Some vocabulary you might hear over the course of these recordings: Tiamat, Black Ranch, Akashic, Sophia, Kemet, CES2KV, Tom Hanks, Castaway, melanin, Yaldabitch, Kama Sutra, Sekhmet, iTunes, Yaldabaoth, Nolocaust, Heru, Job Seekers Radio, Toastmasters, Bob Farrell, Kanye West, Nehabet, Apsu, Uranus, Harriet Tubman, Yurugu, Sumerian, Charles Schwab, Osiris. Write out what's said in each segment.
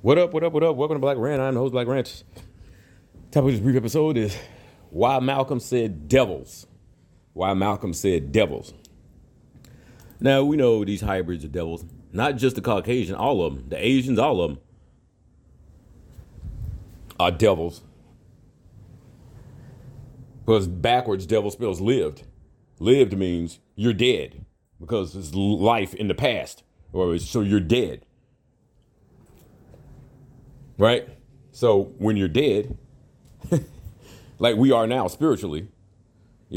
What up? Welcome to Black Ranch. I'm the host of Black Ranch. Top of this brief episode is Why Malcolm Said Devils. Now, we know these hybrids are devils. Not just the Caucasian, all of them. The Asians, all of them are devils. Because backwards, devil spells lived. Lived means you're dead. Because it's life in the past. So you're dead. Right? So when you're dead, like we are now spiritually,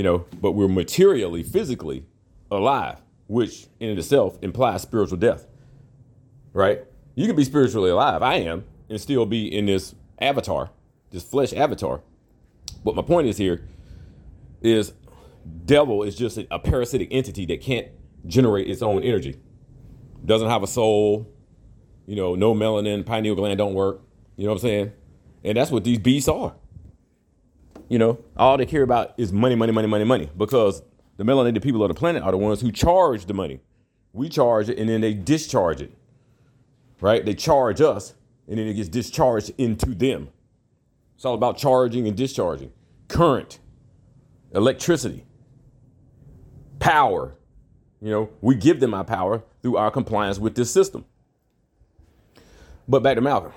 but we're materially, physically alive, which in itself implies spiritual death. Right? You can be spiritually alive, I am, and still be in this avatar, this flesh avatar. But my point is here is devil is just a parasitic entity that can't generate its own energy. Doesn't have a soul, no melanin, pineal gland don't work. You know what I'm saying? And that's what these beasts are. All they care about is money, because the melanated people of the planet are the ones who charge the money. We charge it and then they discharge it, right? They charge us and then it gets discharged into them. It's all about charging and discharging. Current, electricity, power. We give them our power through our compliance with this system. But back to Malcolm.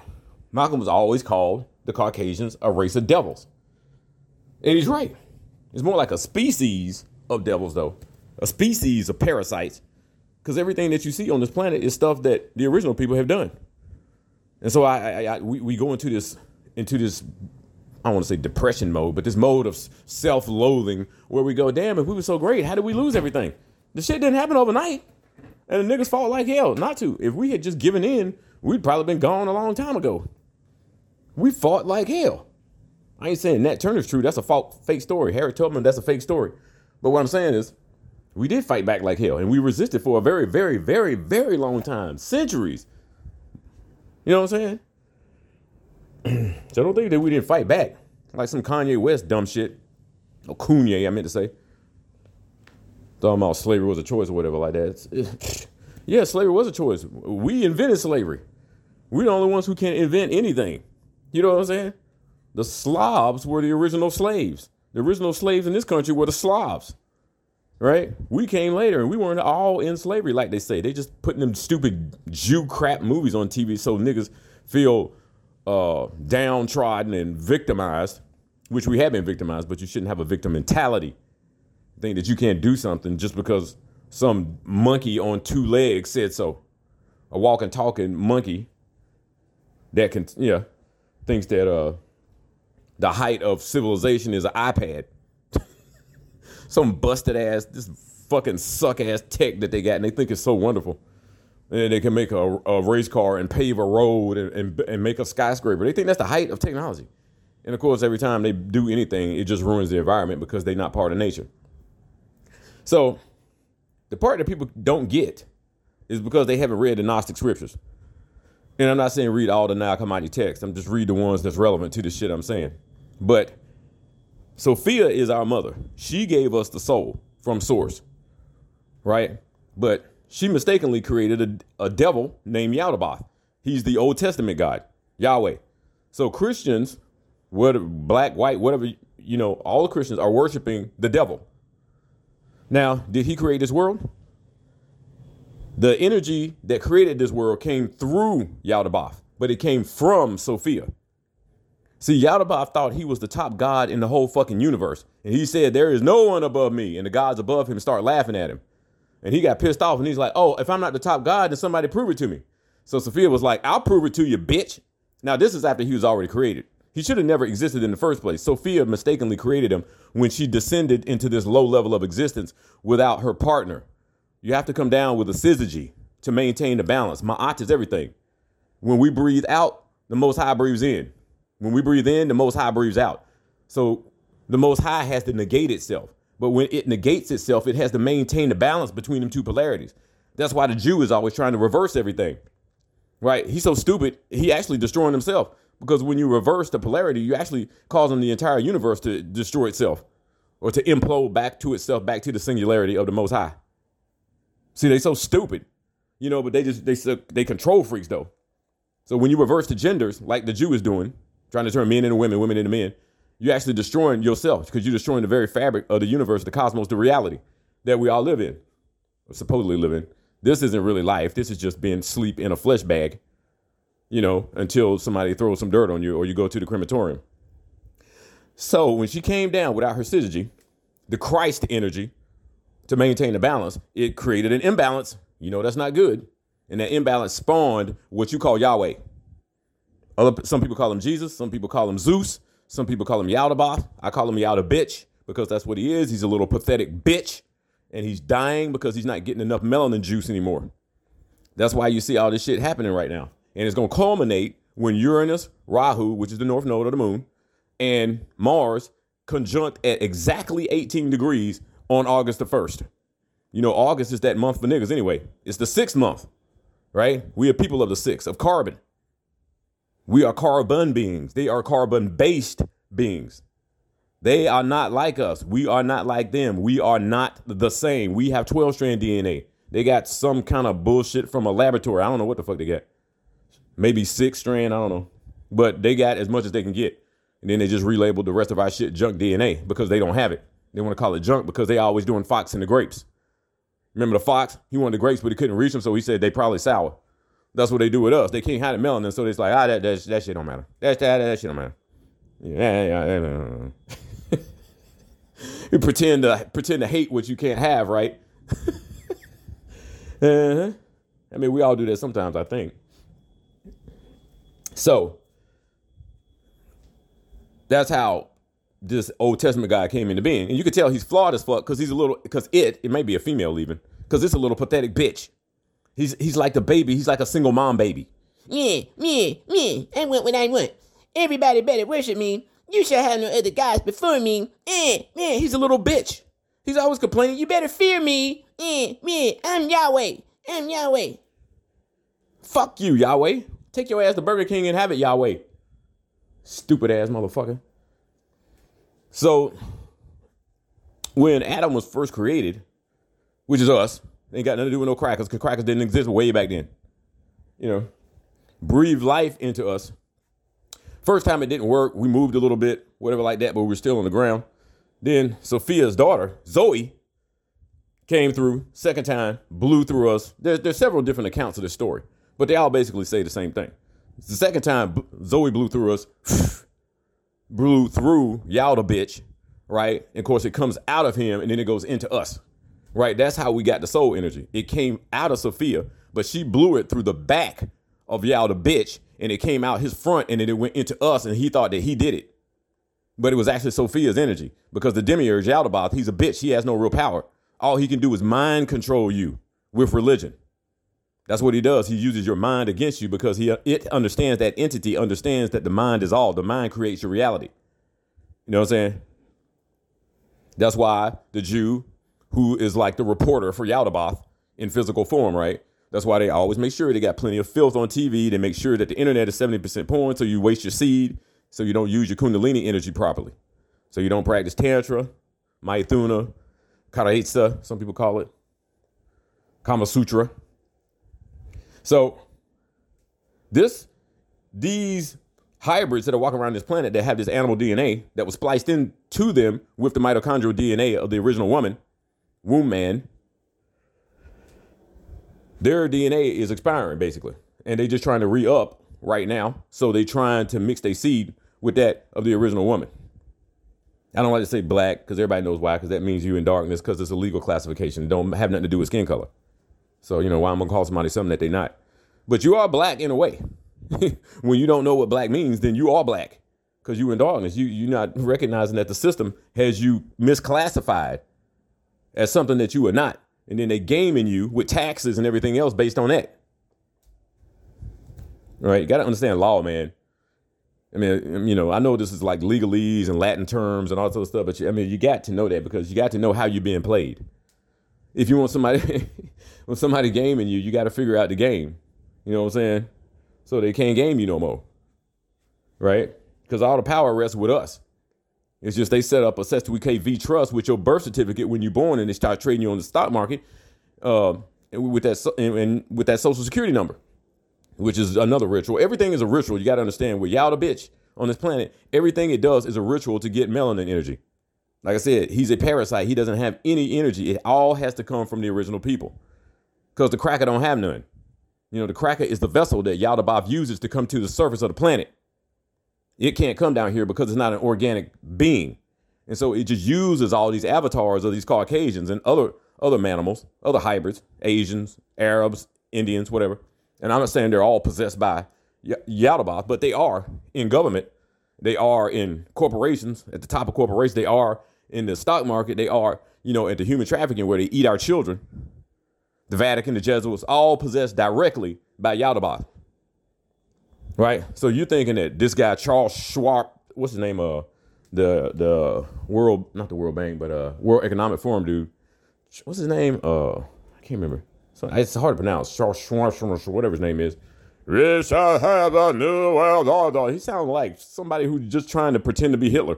Malcolm was always called the Caucasians a race of devils. And he's right. It's more like a species of devils, though. A species of parasites. Because everything that you see on this planet is stuff that the original people have done. And so we go into this, I don't want to say depression mode, but this mode of self-loathing where we go, damn, if we were so great, how did we lose everything? The shit didn't happen overnight. And the niggas fought like hell not to. If we had just given in, we'd probably been gone a long time ago. We fought like hell. I ain't saying Nat Turner's true. That's a fake story. Harriet Tubman, that's a fake story. But what I'm saying is we did fight back like hell. And we resisted for a very, very, very, very long time. Centuries. You know what I'm saying? So don't think that we didn't fight back. Like some Kanye West dumb shit. Or Kanye, I meant to say. Talking about slavery was a choice or whatever like that. Yeah, slavery was a choice. We invented slavery. We're the only ones who can invent anything. You know what I'm saying? The Slavs were the original slaves. The original slaves in this country were the Slavs. Right? We came later and we weren't all in slavery like they say. They just putting them stupid Jew crap movies on TV so niggas feel downtrodden and victimized, which we have been victimized, but you shouldn't have a victim mentality. Think that you can't do something just because some monkey on two legs said so. A walking, talking monkey that can, thinks that the height of civilization is an iPad. Some busted ass, this fucking suck ass tech that they got, and they think it's so wonderful. And they can make a race car and pave a road and make a skyscraper. They think that's the height of technology. And of course, every time they do anything, it just ruins the environment because they're not part of nature. So the part that people don't get is because they haven't read the Gnostic scriptures. And I'm not saying read all the Nag Hammadi texts. I'm just read the ones that's relevant to the shit I'm saying. But Sophia is our mother. She gave us the soul from source. Right? But she mistakenly created a devil named Yaldabaoth. He's the Old Testament God, Yahweh. So Christians, whether black, white, whatever, all Christians are worshiping the devil. Now, did he create this world? The energy that created this world came through Yaldabaoth, but it came from Sophia. See, Yaldabaoth thought he was the top god in the whole fucking universe. And he said, there is no one above me. And the gods above him start laughing at him. And he got pissed off and he's like, oh, if I'm not the top god, then somebody prove it to me. So Sophia was like, I'll prove it to you, bitch. Now, this is after he was already created. He should have never existed in the first place. Sophia mistakenly created him when she descended into this low level of existence without her partner. You have to come down with a syzygy to maintain the balance. Ma'at is everything. When we breathe out, the Most High breathes in. When we breathe in, the Most High breathes out. So the Most High has to negate itself. But when it negates itself, it has to maintain the balance between them two polarities. That's why the Jew is always trying to reverse everything. Right? He's so stupid, he actually destroying himself. Because when you reverse the polarity, you actually causing the entire universe to destroy itself or to implode back to itself, back to the singularity of the Most High. See, they so stupid, but they control freaks, though. So when you reverse the genders, like the Jew is doing, trying to turn men into women, women into men, you're actually destroying yourself because you're destroying the very fabric of the universe, the cosmos, the reality that we all live in, or supposedly live in. This isn't really life. This is just being sleep in a flesh bag, you know, until somebody throws some dirt on you or you go to the crematorium. So when she came down without her syzygy, the Christ energy, to maintain the balance, it created an imbalance. You know, that's not good. And that imbalance spawned what you call Yahweh. Some people call him Jesus. Some people call him Zeus. Some people call him Yaldabaoth. I call him Yaldabitch because that's what he is. He's a little pathetic bitch. And he's dying because he's not getting enough melanin juice anymore. That's why you see all this shit happening right now. And it's going to culminate when Uranus, Rahu, which is the north node of the moon, and Mars conjunct at exactly 18 degrees on August the 1st. You know, August is that month for niggas anyway. It's the 6th month, right? We are people of the 6th, of carbon. We are carbon beings. They are carbon-based beings. They are not like us. We are not like them. We are not the same. We have 12-strand DNA. They got some kind of bullshit from a laboratory. I don't know what the fuck they got. Maybe 6-strand, I don't know. But they got as much as they can get. And then they just relabeled the rest of our shit junk DNA because they don't have it. They want to call it junk because they always doing fox and the grapes. Remember the fox? He wanted the grapes, but he couldn't reach them, so he said they probably sour. That's what they do with us. They can't hide the melanin, so it's like, that shit don't matter. That shit don't matter. Yeah. You pretend to hate what you can't have, right? Uh-huh. I mean, we all do that sometimes, I think. So that's how this Old Testament guy came into being. And you could tell he's flawed as fuck because he's a little, because it may be a female even, because it's a little pathetic bitch. He's like the baby. He's like a single mom baby. I want what I want. Everybody better worship me. You shall have no other gods before me. He's a little bitch. He's always complaining. You better fear me. I'm Yahweh. I'm Yahweh. Fuck you, Yahweh. Take your ass to Burger King and have it, Yahweh. Stupid ass motherfucker. So when Adam was first created, which is us, ain't got nothing to do with no crackers, because crackers didn't exist way back then, you know, breathe life into us. First time it didn't work. We moved a little bit, whatever like that, but we were still on the ground. Then Sophia's daughter, Zoe, came through second time, blew through us. There's several different accounts of this story, but they all basically say the same thing. The second time Zoe blew through us. Blew through Yaldabaoth, right? And of course, it comes out of him and then it goes into us, right? That's how we got the soul energy. It came out of Sophia, but she blew it through the back of Yaldabaoth and it came out his front and then it went into us and he thought that he did it. But it was actually Sophia's energy because the Demiurge, Yaldabaoth, he's a bitch. He has no real power. All he can do is mind control you with religion. That's what he does. He uses your mind against you because it understands that entity, understands that the mind is all. The mind creates your reality. You know what I'm saying? That's why the Jew, who is like the reporter for Yaldabaoth in physical form, right? That's why they always make sure they got plenty of filth on TV. They make sure that the internet is 70% porn so you waste your seed, so you don't use your kundalini energy properly. So you don't practice tantra, maithuna, karaitsa, some people call it, Kama Sutra. So these hybrids that are walking around this planet that have this animal DNA that was spliced into them with the mitochondrial DNA of the original woman, womb man, their DNA is expiring basically. And they just trying to re-up right now. So they trying to mix their seed with that of the original woman. I don't like to say black because everybody knows why, because that means you in darkness because it's a legal classification. It don't have nothing to do with skin color. So, you know, why I'm going to call somebody something that they're not. But you are black in a way. When you don't know what black means, then you are black because you're in darkness. You're not recognizing that the system has you misclassified as something that you are not. And then they gaming you with taxes and everything else based on that. All right. You got to understand law, man. I mean, you know, I know this is like legalese and Latin terms and all that sort of stuff. But, you got to know that because you got to know how you're being played. If you want somebody, when somebody gaming you, you got to figure out the game. You know what I'm saying? So they can't game you no more. Right? Because all the power rests with us. It's just they set up a CES2KV trust with your birth certificate when you're born and they start trading you on the stock market with that social security number. which is another ritual. Everything is a ritual. You got to understand, with Yalda bitch on this planet, everything it does is a ritual to get melanin energy. Like I said, he's a parasite. He doesn't have any energy. It all has to come from the original people, because the Cracker don't have none. You know, the Cracker is the vessel that Yaldabaoth uses to come to the surface of the planet. It can't come down here because it's not an organic being. And so it just uses all these avatars of these Caucasians and other mammals, other hybrids, Asians, Arabs, Indians, whatever. And I'm not saying they're all possessed by Yaldabaoth, but they are in government. They are in corporations, at the top of corporations. They are in the stock market. They are, you know, at the human trafficking where they eat our children. The Vatican, the Jesuits, all possessed directly by Yaldabaoth. Right? So you're thinking that this guy, Charles Schwab, what's the name of the World, not the World Bank, but World Economic Forum dude. What's his name? I can't remember. So it's hard to pronounce. Charles Schwab, whatever his name is. We shall have a new world order. He sounds like somebody who's just trying to pretend to be Hitler.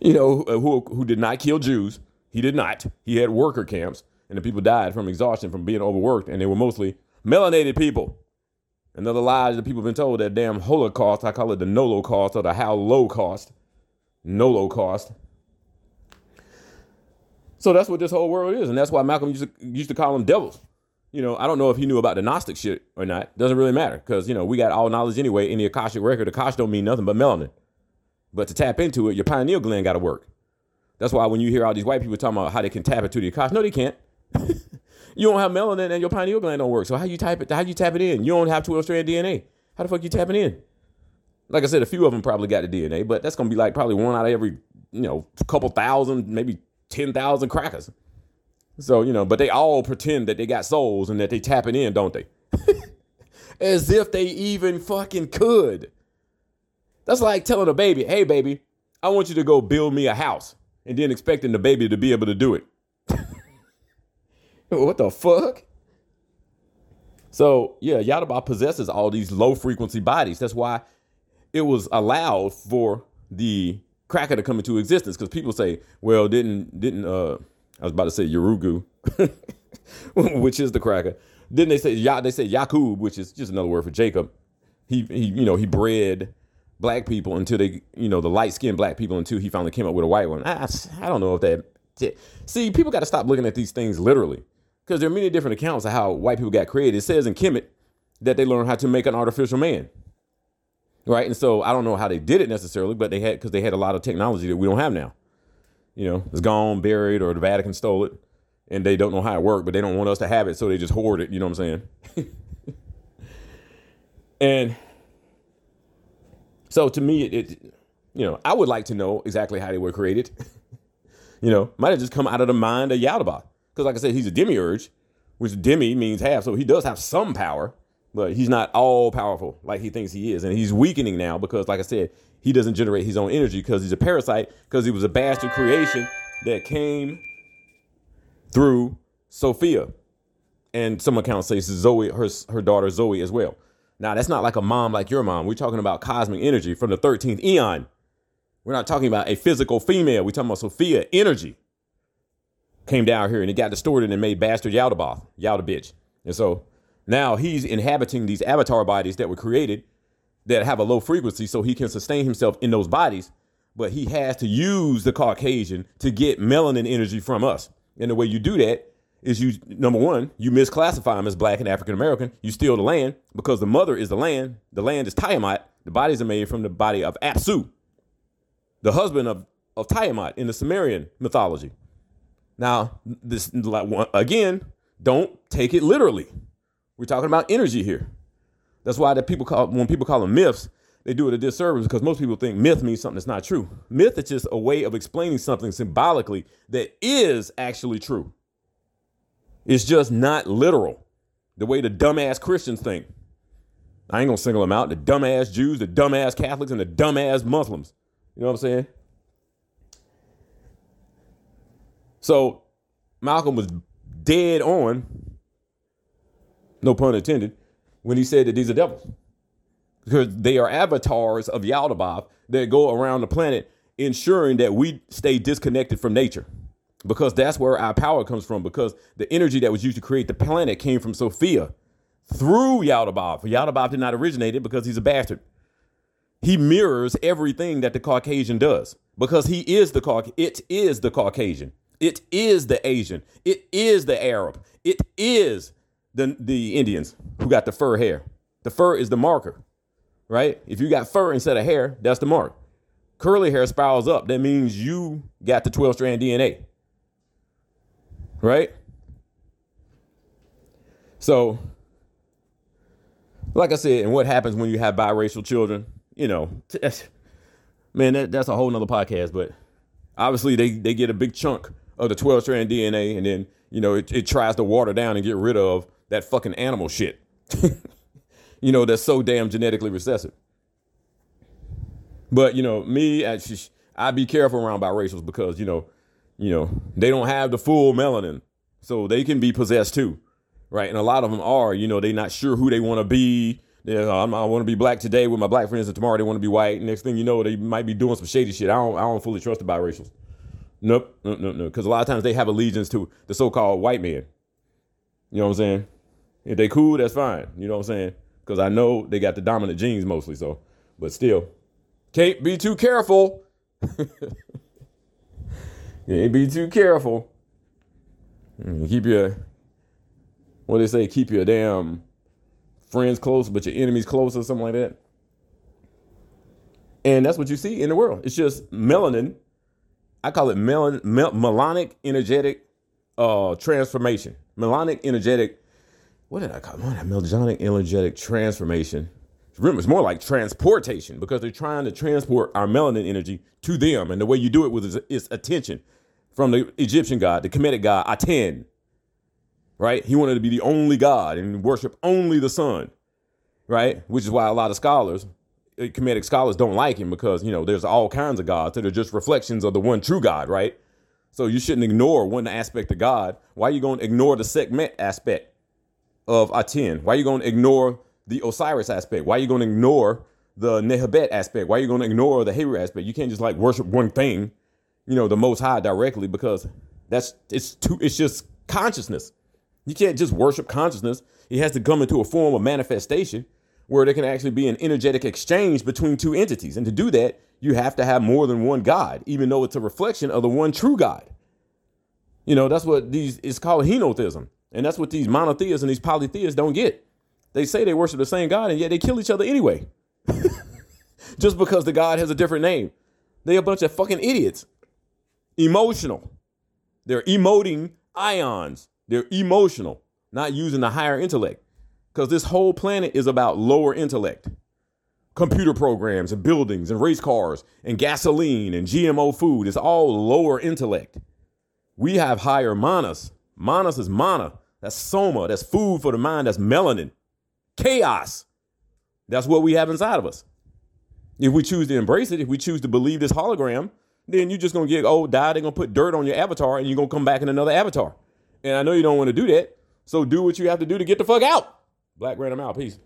You know, who did not kill Jews. He did not. He had worker camps, and the people died from exhaustion, from being overworked, and they were mostly melanated people. Another lie that people have been told, that damn Holocaust. I call it the Nolocaust, or the how low cost. Nolocaust. So that's what this whole world is, and that's why Malcolm used to call them devils. You know, I don't know if he knew about the Gnostic shit or not. Doesn't really matter, because, you know, we got all knowledge anyway in the Akashic record. Akash don't mean nothing but melanin. But to tap into it, your pineal gland got to work. That's why when you hear all these white people talking about how they can tap into the Akash, no, they can't. You don't have melanin and your pineal gland don't work. So how you tap it in? You don't have 12-strand DNA. How the fuck you tapping in? Like I said, a few of them probably got the DNA, but that's going to be like probably one out of every, you know, couple thousand, maybe 10,000 crackers. So, you know, but they all pretend that they got souls and that they tapping in, don't they? As if they even fucking could. That's like telling a baby, hey, baby, I want you to go build me a house, and then expecting the baby to be able to do it. What the fuck? So, yeah, Yaldabaoth possesses all these low frequency bodies. That's why it was allowed for the Cracker to come into existence, because people say, well, I was about to say Yurugu, which is the Cracker. Then they say Yakub, which is just another word for Jacob. He bred black people until they, you know, the light skinned black people, until he finally came up with a white one. I don't know if that. See, people got to stop looking at these things literally, because there are many different accounts of how white people got created. It says in Kemet that they learned how to make an artificial man. Right. And so I don't know how they did it necessarily, but because they had a lot of technology that we don't have now. You know, it's gone, buried, or the Vatican stole it, and they don't know how it worked, but they don't want us to have it, so they just hoard it, you know what I'm saying? And so to me, it, you know, I would like to know exactly how they were created. You know, might have just come out of the mind of Yaldabaoth, because like I said, he's a demiurge, which demi means half, so he does have some power, but he's not all powerful like he thinks he is, and he's weakening now because, like I said, he doesn't generate his own energy because he's a parasite, because he was a bastard creation that came through Sophia. And some accounts say Zoe, her daughter Zoe as well. Now, that's not like a mom like your mom. We're talking about cosmic energy from the 13th eon. We're not talking about a physical female. We're talking about Sophia energy. Came down here and it got distorted and made bastard Yaldabaoth, Yalda bitch. And so now he's inhabiting these avatar bodies that were created that have a low frequency, so he can sustain himself in those bodies, but he has to use the Caucasian to get melanin energy from us. And the way you do that is you, number one, you misclassify him as black and African-American. You steal the land, because the mother is the land. The land is Tiamat. The bodies are made from the body of Apsu, the husband of Tiamat in the Sumerian mythology. Now, this, again, don't take it literally. We're talking about energy here. That's why when people call them myths, they do it a disservice, because most people think myth means something that's not true. Myth is just a way of explaining something symbolically that is actually true. It's just not literal. The way the dumbass Christians think. I ain't going to single them out. The dumbass Jews, the dumbass Catholics, and the dumbass Muslims. You know what I'm saying? So Malcolm was dead on, no pun intended, when he said that these are devils, because they are avatars of Yaldabaoth that go around the planet ensuring that we stay disconnected from nature, because that's where our power comes from, because the energy that was used to create the planet came from Sophia, through Yaldabaoth. Yaldabaoth did not originate it because he's a bastard. He mirrors everything that the Caucasian does because he is the Caucasian. It is the Caucasian. It is the Asian. It is the Arab. It is the Indians who got the fur hair. The fur is the marker, right? If you got fur instead of hair, that's the mark. Curly hair spirals up. That means you got the 12-strand DNA, right? So, like I said, and what happens when you have biracial children, you know, man, that's a whole nother podcast, but obviously they get a big chunk of the 12-strand DNA, and then, you know, it tries to water down and get rid of that fucking animal shit, you know, that's so damn genetically recessive. But, you know, me, I be careful around biracials because, you know, they don't have the full melanin, so they can be possessed too, right? And a lot of them are, you know, they not sure who they want to be. I want to be black today with my black friends, and tomorrow they want to be white. Next thing you know, they might be doing some shady shit. I don't fully trust the biracials. Nope. Because a lot of times they have allegiance to the so-called white man. You know what I'm saying? If they cool, that's fine. You know what I'm saying? Because I know they got the dominant genes mostly. So, but still, can't be too careful. Can't be too careful. Keep your, what they say? Keep your damn friends close, but your enemies close, or something like that. And that's what you see in the world. It's just melanin. I call it melanic energetic transformation. Melanic energetic. What did I call it? Melanic energetic transformation. Remember, it's more like transportation because they're trying to transport our melanin energy to them. And the way you do it with is attention from the Egyptian god, the Kemetic god, Aten. Right? He wanted to be the only god and worship only the sun, right? Which is why a lot of scholars, Kemetic scholars, don't like him because, you know, there's all kinds of gods that are just reflections of the one true God, right? So you shouldn't ignore one aspect of God. Why are you going to ignore the Sekhmet aspect of Aten? Why are you going to ignore the Osiris aspect? Why are you going to ignore the Nehabet aspect? Why are you going to ignore the Heru aspect? You can't just like worship one thing, you know, the Most High directly, because it's just consciousness. You can't just worship consciousness. It has to come into a form of manifestation where there can actually be an energetic exchange between two entities. And to do that, you have to have more than one God, even though it's a reflection of the one true God. You know, that's what it's called Henotheism. And that's what these monotheists and these polytheists don't get. They say they worship the same God, and yet they kill each other anyway. Just because the God has a different name. They're a bunch of fucking idiots. Emotional. They're emoting ions. They're emotional, not using the higher intellect, because this whole planet is about lower intellect, computer programs and buildings and race cars and gasoline and GMO food. It's all lower intellect. We have higher manas. Manas is mana. That's soma. That's food for the mind. That's melanin. Chaos. That's what we have inside of us. If we choose to embrace it, if we choose to believe this hologram, then you're just going to get old, die. They're going to put dirt on your avatar and you're going to come back in another avatar. And I know you don't want to do that, so do what you have to do to get the fuck out. Black Random out. Peace.